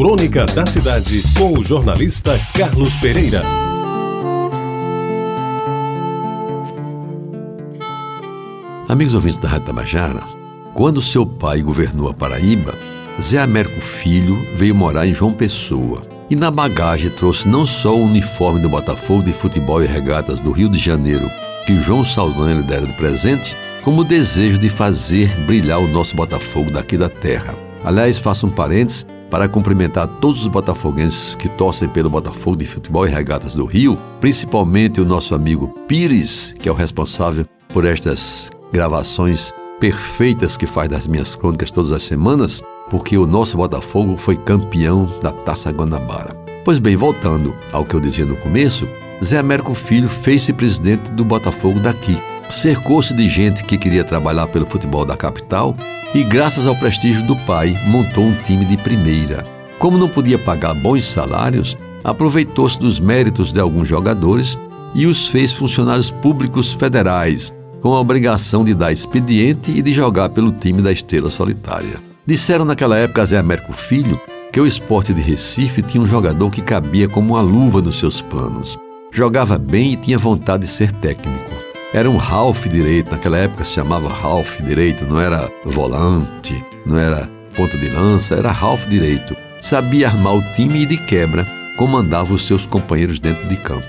Crônica da Cidade, com o jornalista Carlos Pereira. Amigos ouvintes da Rádio Tabajara, quando seu pai governou a Paraíba, Zé Américo Filho veio morar em João Pessoa e na bagagem trouxe não só o uniforme do Botafogo de Futebol e Regatas do Rio de Janeiro, que João Saldanha lhe dera de presente, como o desejo de fazer brilhar o nosso Botafogo daqui da terra. Aliás, faço um parênteses para cumprimentar todos os botafoguenses que torcem pelo Botafogo de Futebol e Regatas do Rio, principalmente o nosso amigo Pires, que é o responsável por estas gravações perfeitas que faz das minhas crônicas todas as semanas, porque o nosso Botafogo foi campeão da Taça Guanabara. Pois bem, voltando ao que eu dizia no começo, Zé Américo Filho fez-se presidente do Botafogo daqui. Cercou-se de gente que queria trabalhar pelo futebol da capital e, graças ao prestígio do pai, montou um time de primeira. Como não podia pagar bons salários, aproveitou-se dos méritos de alguns jogadores e os fez funcionários públicos federais, com a obrigação de dar expediente e de jogar pelo time da Estrela Solitária. Disseram naquela época a Zé Américo Filho que o Esporte de Recife tinha um jogador que cabia como uma luva nos seus planos. Jogava bem e tinha vontade de ser técnico. Era um half direito, naquela época se chamava half direito, não era volante, não era ponta de lança, era half direito. Sabia armar o time e de quebra comandava os seus companheiros dentro de campo.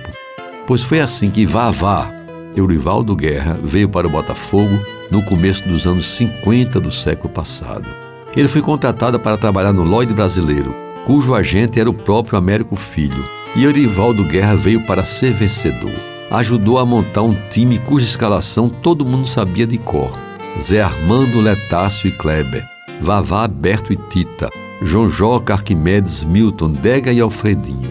Pois foi assim que Vavá, Eurivaldo Guerra, veio para o Botafogo no começo dos anos 50 do século passado. Ele foi contratado para trabalhar no Lloyd Brasileiro, cujo agente era o próprio Américo Filho, e Eurivaldo Guerra veio para ser vencedor. Ajudou a montar um time cuja escalação todo mundo sabia de cor. Zé Armando, Letácio e Kleber, Vavá, Berto e Tita, João Jó, Carquimedes, Milton, Dega e Alfredinho.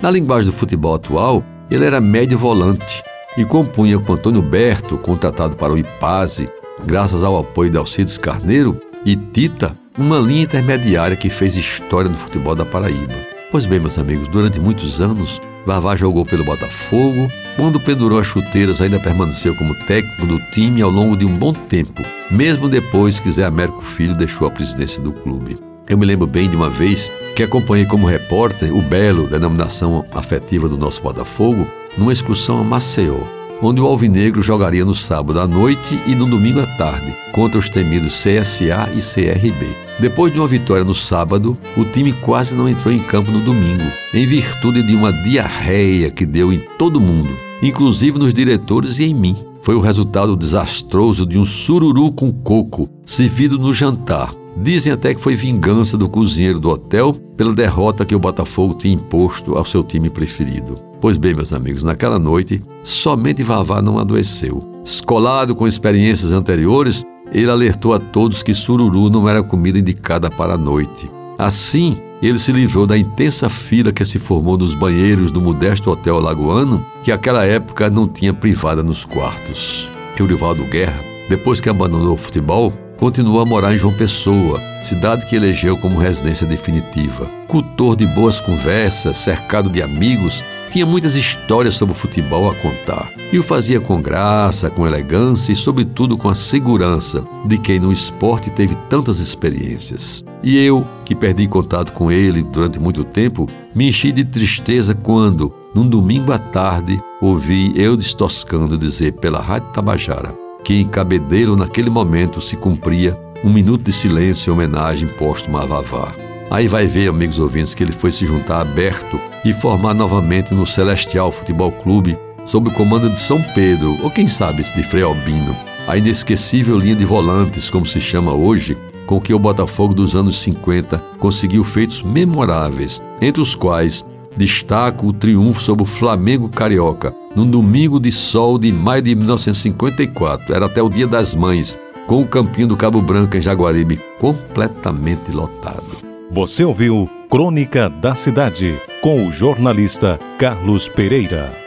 Na linguagem do futebol atual, ele era médio volante e compunha com Antônio Berto, contratado para o Ipaze, graças ao apoio de Alcides Carneiro, e Tita, uma linha intermediária que fez história no futebol da Paraíba. Pois bem, meus amigos, durante muitos anos, Vavá jogou pelo Botafogo. Quando pendurou as chuteiras, ainda permaneceu como técnico do time ao longo de um bom tempo, mesmo depois que Zé Américo Filho deixou a presidência do clube. Eu me lembro bem de uma vez que acompanhei como repórter o Belo, denominação afetiva do nosso Botafogo, numa excursão a Maceió, onde o Alvinegro jogaria no sábado à noite e no domingo à tarde, contra os temidos CSA e CRB. Depois de uma vitória no sábado, o time quase não entrou em campo no domingo, em virtude de uma diarreia que deu em todo mundo, inclusive nos diretores e em mim. Foi o resultado desastroso de um sururu com coco, servido no jantar. Dizem até que foi vingança do cozinheiro do hotel pela derrota que o Botafogo tinha imposto ao seu time preferido. Pois bem, meus amigos, naquela noite, somente Vavá não adoeceu. Escolado com experiências anteriores, ele alertou a todos que sururu não era comida indicada para a noite. Assim, ele se livrou da intensa fila que se formou nos banheiros do modesto hotel lagoano, que àquela época não tinha privada nos quartos. Eurivaldo Guerra, depois que abandonou o futebol, continuou a morar em João Pessoa, cidade que elegeu como residência definitiva. Cultor de boas conversas, cercado de amigos, tinha muitas histórias sobre o futebol a contar. E o fazia com graça, com elegância e, sobretudo, com a segurança de quem no esporte teve tantas experiências. E eu, que perdi contato com ele durante muito tempo, me enchi de tristeza quando, num domingo à tarde, ouvi Eudes Toscano dizer pela Rádio Tabajara que em Cabedelo, naquele momento, se cumpria um minuto de silêncio em homenagem póstuma a Vavá. Aí vai ver, amigos ouvintes, que ele foi se juntar a Berto e formar novamente no Celestial Futebol Clube, sob o comando de São Pedro, ou quem sabe de Frei Albino, a inesquecível linha de volantes, como se chama hoje, com que o Botafogo dos anos 50 conseguiu feitos memoráveis, entre os quais destaco o triunfo sobre o Flamengo Carioca, num domingo de sol de maio de 1954, era até o Dia das Mães, com o campinho do Cabo Branco em Jaguaribe completamente lotado. Você ouviu Crônica da Cidade, com o jornalista Carlos Pereira.